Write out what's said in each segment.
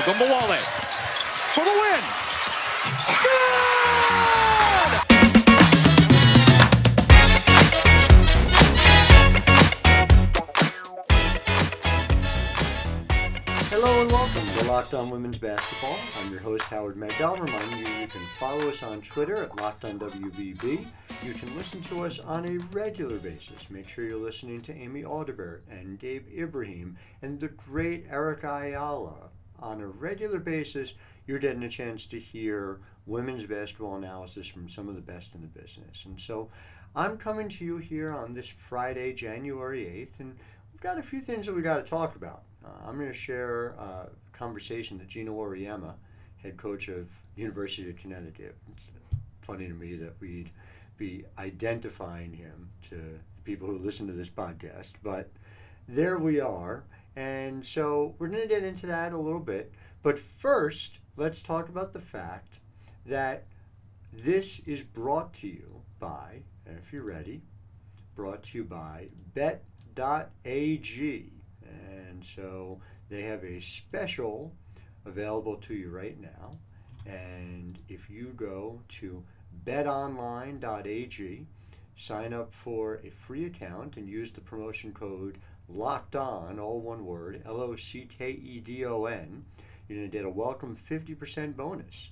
Ogunbowale for the win. Hello and welcome to Locked On Women's Basketball. I'm your host, Howard Megdal, reminding you can follow us on Twitter at LockedOnWBB. You can listen to us on a regular basis. Make sure you're listening to Amy Aldebert and Gabe Ibrahim and the great Erica Ayala. On a regular basis, you're getting a chance to hear women's basketball analysis from some of the best in the business. And so I'm coming to you here on this Friday, January 8th, and we've got a few things that we got to talk about. I'm going to share a conversation that Geno Auriemma, head coach of University of Connecticut. It's funny to me that we'd be identifying him to the people who listen to this podcast, but there we are. And so we're going to get into that a little bit. But first, let's talk about the fact that this is brought to you by, and if you're ready, brought to you by bet.ag. And so they have a special available to you right now. And if you go to betonline.ag, sign up for a free account and use the promotion code LOCKEDON, all one word, LOCKEDON, you're going to get a welcome 50% bonus.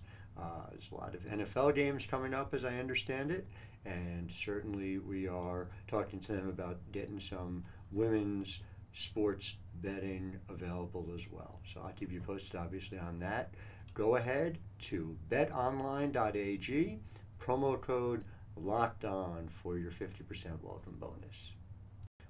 There's a lot of NFL games coming up, as I understand it. And certainly we are talking to them about getting some women's sports betting available as well. So I'll keep you posted, obviously, on that. Go ahead to betonline.ag, promo code LOCKEDON for your 50% welcome bonus.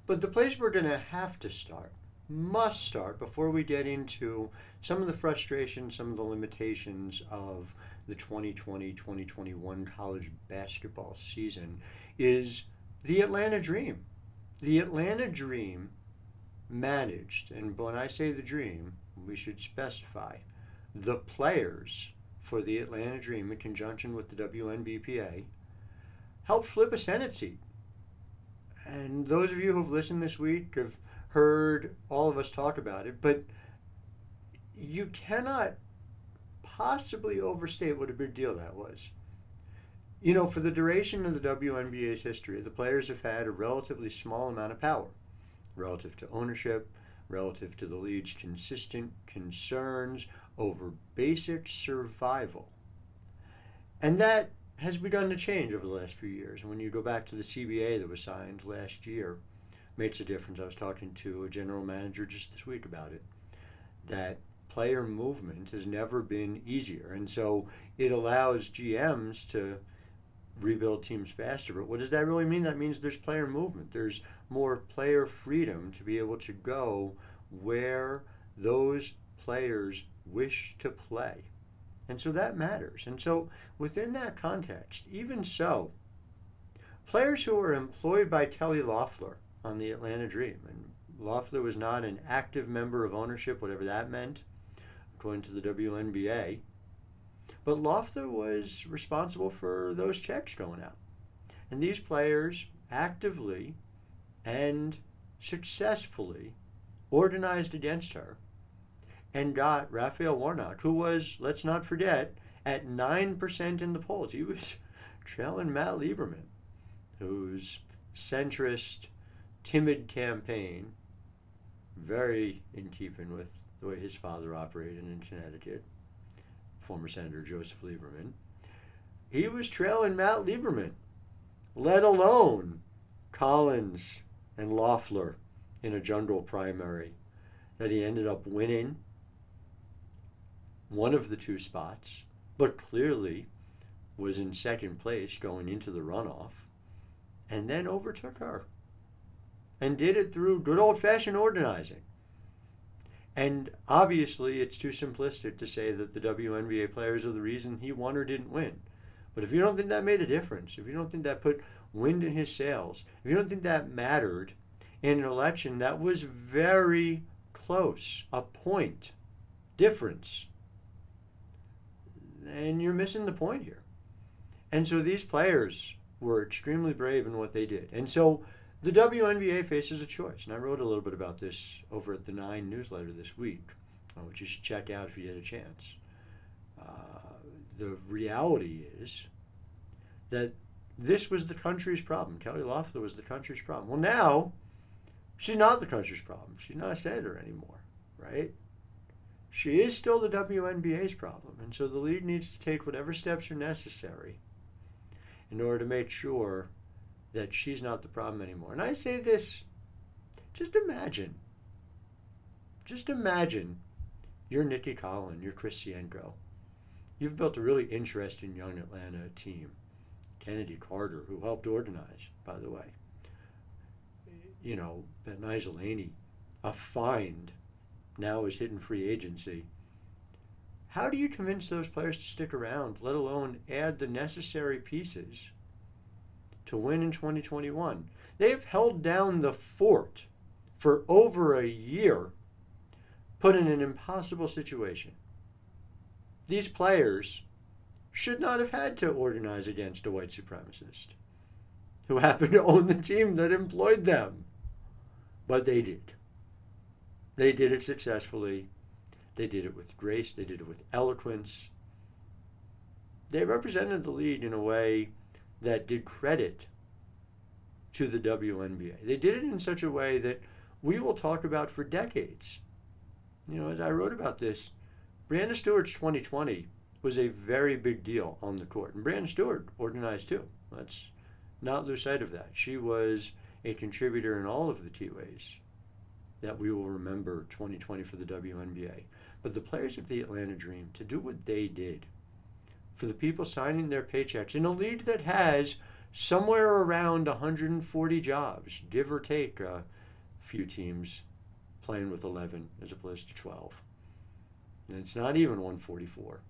But the place we're going to have to start, must start, before we get into some of the frustrations, some of the limitations of the 2020-2021 college basketball season, is the Atlanta Dream. The Atlanta Dream managed, and when I say the Dream, we should specify the players for the Atlanta Dream, in conjunction with the WNBPA, helped flip a Senate seat. And those of you who've listened this week have heard all of us talk about it, but you cannot possibly overstate what a big deal that was. You know, for the duration of the WNBA's history, the players have had a relatively small amount of power, relative to ownership, relative to the league's consistent concerns over basic survival. And that has begun to change over the last few years. And when you go back to the CBA that was signed last year, makes a difference. I was talking to a general manager just this week about it, that player movement has never been easier. And so it allows GMs to rebuild teams faster. But what does that really mean? That means there's player movement. There's more player freedom to be able to go where those players wish to play. And so that matters. And so within that context, even so, players who were employed by Kelly Loeffler on the Atlanta Dream, and Loeffler was not an active member of ownership, whatever that meant, according to the WNBA, but Loeffler was responsible for those checks going out. And these players actively and successfully organized against her and got Raphael Warnock, who was, let's not forget, at 9% in the polls. He was trailing Matt Lieberman, whose centrist, timid campaign, very in keeping with the way his father operated in Connecticut, former Senator Joseph Lieberman. He was trailing Matt Lieberman, let alone Collins and Loeffler in a jungle primary that he ended up winning one of the two spots, but clearly was in second place going into the runoff, and then overtook her and did it through good old-fashioned organizing. And obviously, it's too simplistic to say that the WNBA players are the reason he won or didn't win. But if you don't think that made a difference, if you don't think that put wind in his sails, if you don't think that mattered in an election that was very close, a point difference, and you're missing the point here. And so these players were extremely brave in what they did. And so the WNBA faces a choice. And I wrote a little bit about this over at the Nine newsletter this week which you should check out if you get a chance. The reality is that this was the country's problem. Kelly Loeffler was the country's problem. Well, now she's not the country's problem. She's not a senator anymore, right? She is still the WNBA's problem. And so the league needs to take whatever steps are necessary in order to make sure that she's not the problem anymore. And I say this, just imagine you're Nikki Collin, you're Chris Sienko. You've built a really interesting young Atlanta team. Kennedy Carter, who helped organize, by the way. You know, Ben Isolany, a find, now is hidden free agency. How do you convince those players to stick around, let alone add the necessary pieces to win in 2021? They've held down the fort for over a year, put in an impossible situation. These players should not have had to organize against a white supremacist who happened to own the team that employed them. But they did. They did it successfully. They did it with grace. They did it with eloquence. They represented the league in a way that did credit to the WNBA. They did it in such a way that we will talk about for decades. You know, as I wrote about this, Breanna Stewart's 2020 was a very big deal on the court. And Breanna Stewart organized too. Let's not lose sight of that. She was a contributor in all of the key ways that we will remember 2020 for the WNBA. But the players of the Atlanta Dream, to do what they did for the people signing their paychecks in a league that has somewhere around 140 jobs, give or take a few teams playing with 11 as opposed to 12. And it's not even 144.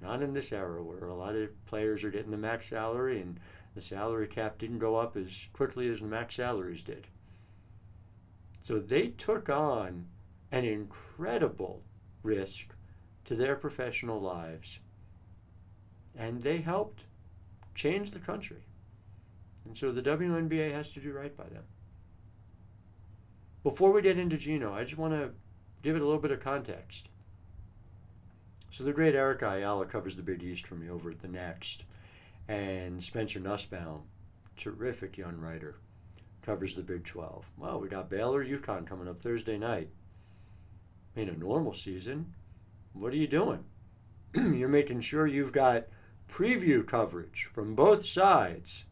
Not in this era where a lot of players are getting the max salary and the salary cap didn't go up as quickly as the max salaries did. So they took on an incredible risk to their professional lives, and they helped change the country. And so the WNBA has to do right by them. Before we get into Geno, I just want to give it a little bit of context. So the great Erica Ayala covers the Big East for me over at The Next. And Spencer Nussbaum, terrific young writer, covers the Big 12. Well, we got Baylor, UConn coming up Thursday night. In a normal season, what are you doing? You're making sure you've got preview coverage from both sides.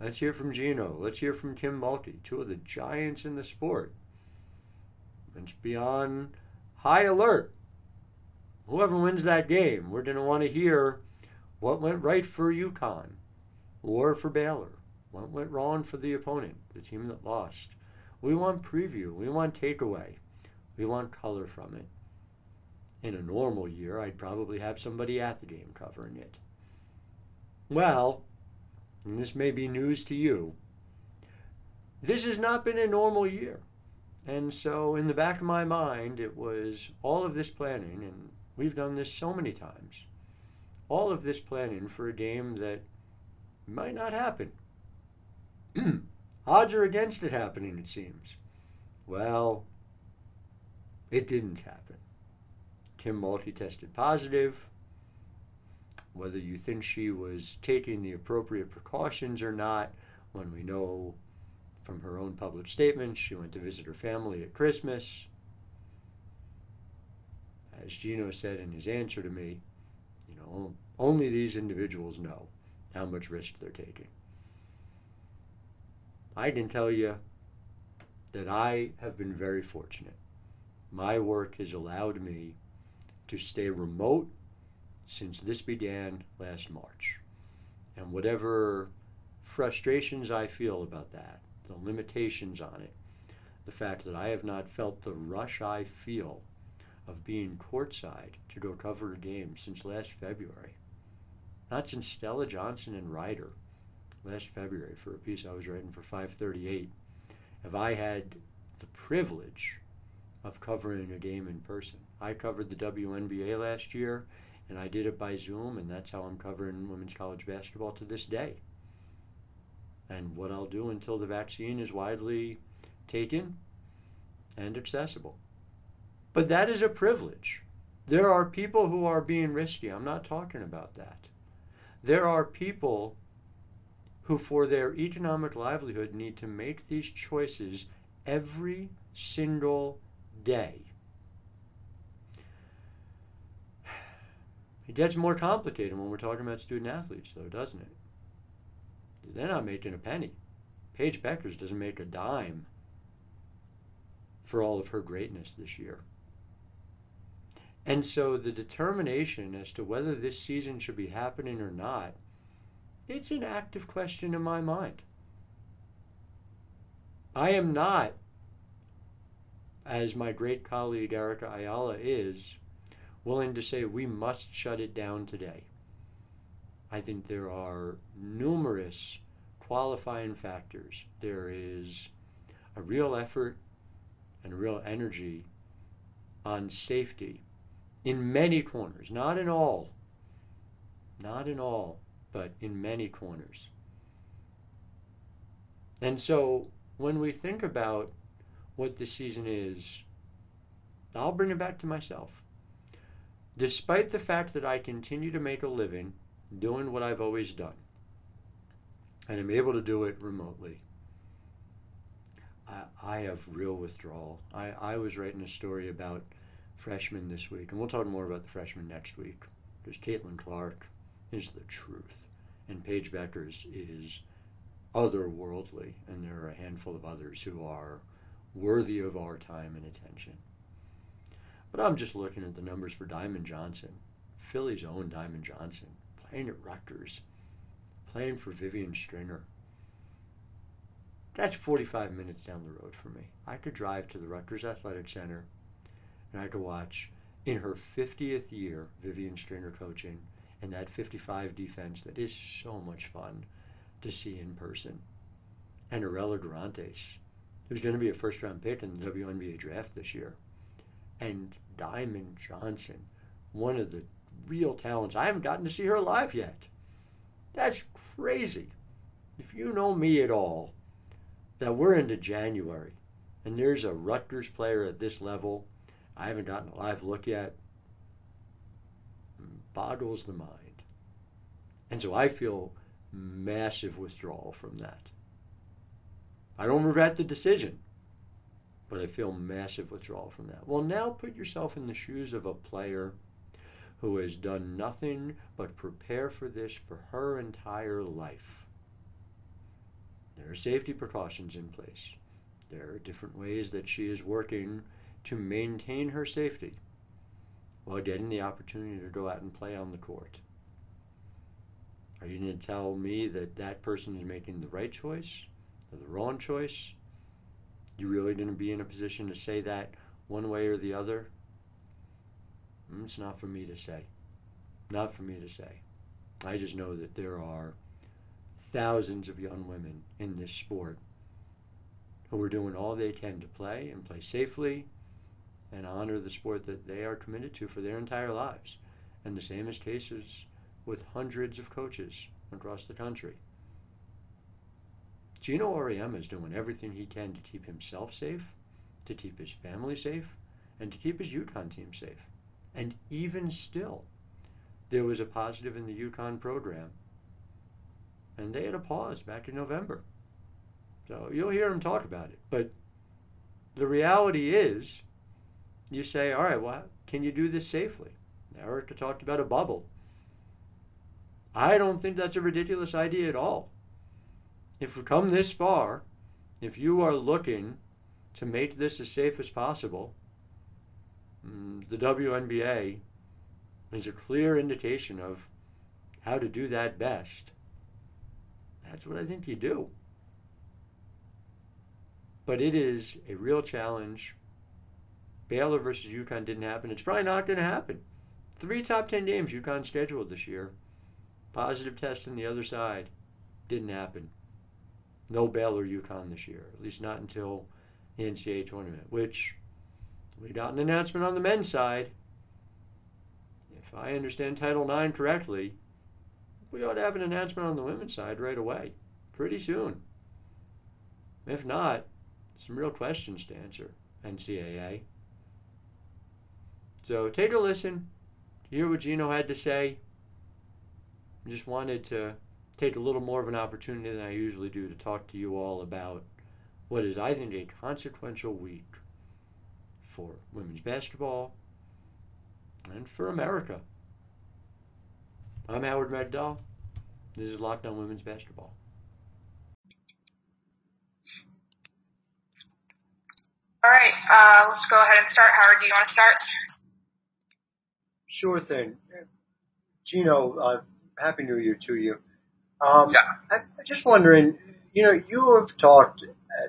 Let's hear from Geno. Let's hear from Kim Mulkey, two of the giants in the sport. It's beyond high alert. Whoever wins that game, we're going to want to hear what went right for UConn or for Baylor. What went wrong for the opponent, the team that lost. We want preview. We want takeaway. We want color from it. In a normal year, I'd probably have somebody at the game covering it. Well, and this may be news to you, this has not been a normal year. And so in the back of my mind, it was all of this planning, and we've done this so many times, all of this planning for a game that might not happen. Odds are against it happening, it seems. Well, it didn't happen. Kim Mulkey tested positive. Whether you think she was taking the appropriate precautions or not, when we know from her own public statements, she went to visit her family at Christmas. As Geno said in his answer to me, you know, only these individuals know how much risk they're taking. I can tell you that I have been very fortunate. My work has allowed me to stay remote since this began last March. And whatever frustrations I feel about that, the limitations on it, the fact that I have not felt the rush I feel of being courtside to go cover a game since last February. Not since Stella Johnson and Ryder last February for a piece I was writing for 538. Have I had the privilege of covering a game in person. I covered the WNBA last year, and I did it by Zoom, and that's how I'm covering women's college basketball to this day. And what I'll do until the vaccine is widely taken and accessible. But that is a privilege. There are people who are being risky. I'm not talking about that. There are people who, for their economic livelihood, need to make these choices every single day. It gets more complicated when we're talking about student athletes, though, doesn't it? They're not making a penny. Paige Beckers doesn't make a dime for all of her greatness this year. And so the determination as to whether this season should be happening or not, it's an active question in my mind. I am not, as my great colleague Erica Ayala is, willing to say we must shut it down today. I think there are numerous qualifying factors. There is a real effort and a real energy on safety in many corners, not in all, but in many corners. And so when we think about what the season is, I'll bring it back to myself. Despite the fact that I continue to make a living doing what I've always done, and I'm able to do it remotely, I have real withdrawal. I was writing a story about freshmen this week, and we'll talk more about the freshmen next week, because Caitlin Clark is the truth, and Paige Beckers is otherworldly, and there are a handful of others who are worthy of our time and attention. But I'm just looking at the numbers for Diamond Johnson, Philly's own Diamond Johnson, playing at Rutgers, playing for Vivian Stringer. That's 45 minutes down the road for me. I could drive to the Rutgers Athletic Center, and I could watch, in her 50th year, Vivian Stringer coaching, and that 55 defense that is so much fun to see in person. And Arielle Durantes, who's going to be a first-round pick in the WNBPA draft this year. And Diamond Johnson, one of the real talents. I haven't gotten to see her live yet. That's crazy. If you know me at all, that we're into January, and there's a Rutgers player at this level, I haven't gotten a live look yet, boggles the mind. And so I feel massive withdrawal from that. I don't regret the decision, but I feel massive withdrawal from that. Well, now put yourself in the shoes of a player who has done nothing but prepare for this for her entire life. There are safety precautions in place. There are different ways that she is working to maintain her safety while getting the opportunity to go out and play on the court. Are you going to tell me that that person is making the right choice or the wrong choice? You really going to be in a position to say that one way or the other? It's not for me to say. Not for me to say. I just know that there are thousands of young women in this sport who are doing all they can to play and play safely and honor the sport that they are committed to for their entire lives. And the same is cases with hundreds of coaches across the country. Geno Auriemma is doing everything he can to keep himself safe, to keep his family safe, and to keep his UConn team safe. And even still, there was a positive in the UConn program, and they had a pause back in November. So you'll hear him talk about it. But the reality is, you say, all right, well, can you do this safely? Erica talked about a bubble. I don't think that's a ridiculous idea at all. If we've come this far, if you are looking to make this as safe as possible, the WNBA is a clear indication of how to do that best. That's what I think you do. But it is a real challenge. Baylor versus UConn didn't happen. It's probably not going to happen. 3 top 10 games UConn scheduled this year. Positive test on the other side. Didn't happen. No Baylor UConn this year, at least not until the NCAA tournament, which we got an announcement on the men's side. If I understand Title IX correctly, we ought to have an announcement on the women's side right away, pretty soon. If not, some real questions to answer, NCAA. So take a listen, hear what Geno had to say. I just wanted to take a little more of an opportunity than I usually do to talk to you all about what is, I think, a consequential week for women's basketball and for America. I'm Howard Megdal. This is Locked On Women's Basketball. All right, let's go ahead and start. Howard, do you want to start? Sure thing. Geno, Happy New Year to you. Yeah. I'm just wondering, you have talked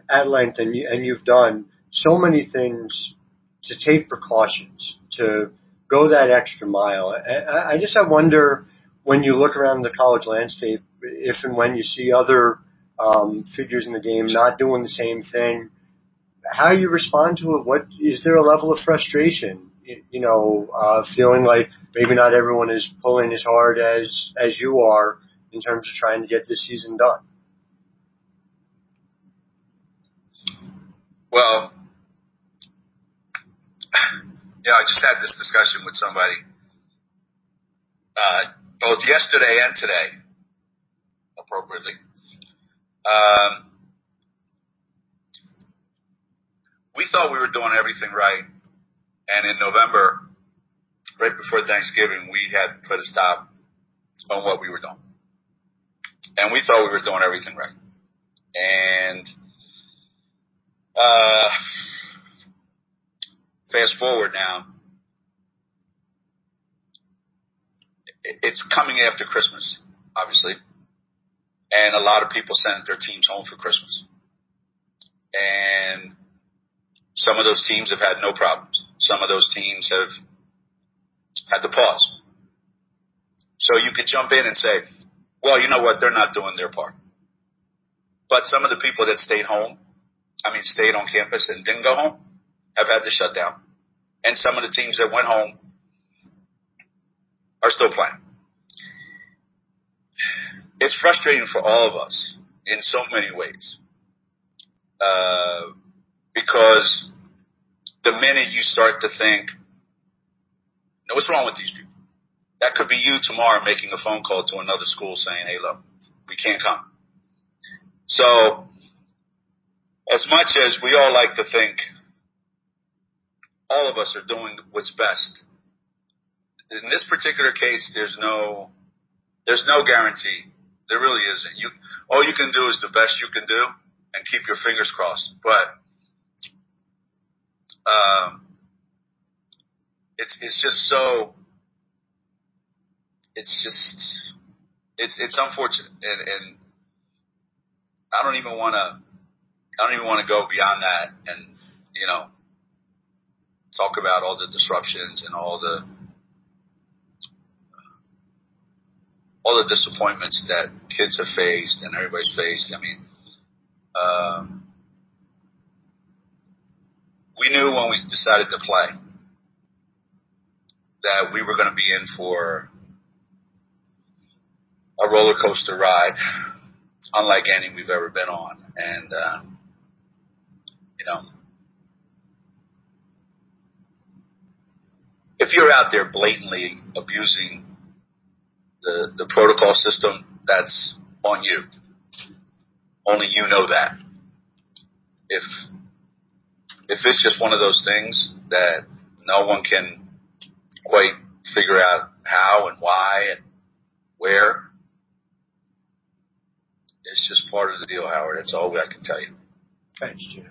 at length, and you've done so many things to take precautions, to go that extra mile. I guess I wonder, when you look around the college landscape, if and when you see other figures in the game not doing the same thing, how you respond to it. What is there a level of frustration? Feeling like maybe not everyone is pulling as hard as you are in terms of trying to get this season done. Well, I just had this discussion with somebody both yesterday and today, appropriately. We thought we were doing everything right, and in November, right before Thanksgiving, we had put a stop on what we were doing. And we thought we were doing everything right. And fast forward now, it's coming after Christmas, obviously, and a lot of people sent their teams home for Christmas. And some of those teams have had no problems. Some of those teams have had to pause. So you could jump in and say, well, you know what, they're not doing their part. But some of the people that stayed on campus and didn't go home, have had to shut down. And some of the teams that went home are still playing. It's frustrating for all of us in so many ways. Because the minute you start to think, what's wrong with these people? That could be you tomorrow making a phone call to another school saying, hey, look, we can't come. So as much as we all like to think all of us are doing what's best, in this particular case, there's no guarantee. There really isn't. All you can do is the best you can do and keep your fingers crossed. But it's unfortunate, and I don't even want to go beyond that and talk about all the disruptions and all the disappointments that kids have faced and everybody's faced. We knew when we decided to play that we were going to be in for a roller coaster ride unlike any we've ever been on. And, if you're out there blatantly abusing the protocol system, that's on you. Only you know that. If it's just one of those things that no one can quite figure out how and why and where, it's just part of the deal, Howard. That's all I can tell you. Thanks, Jim.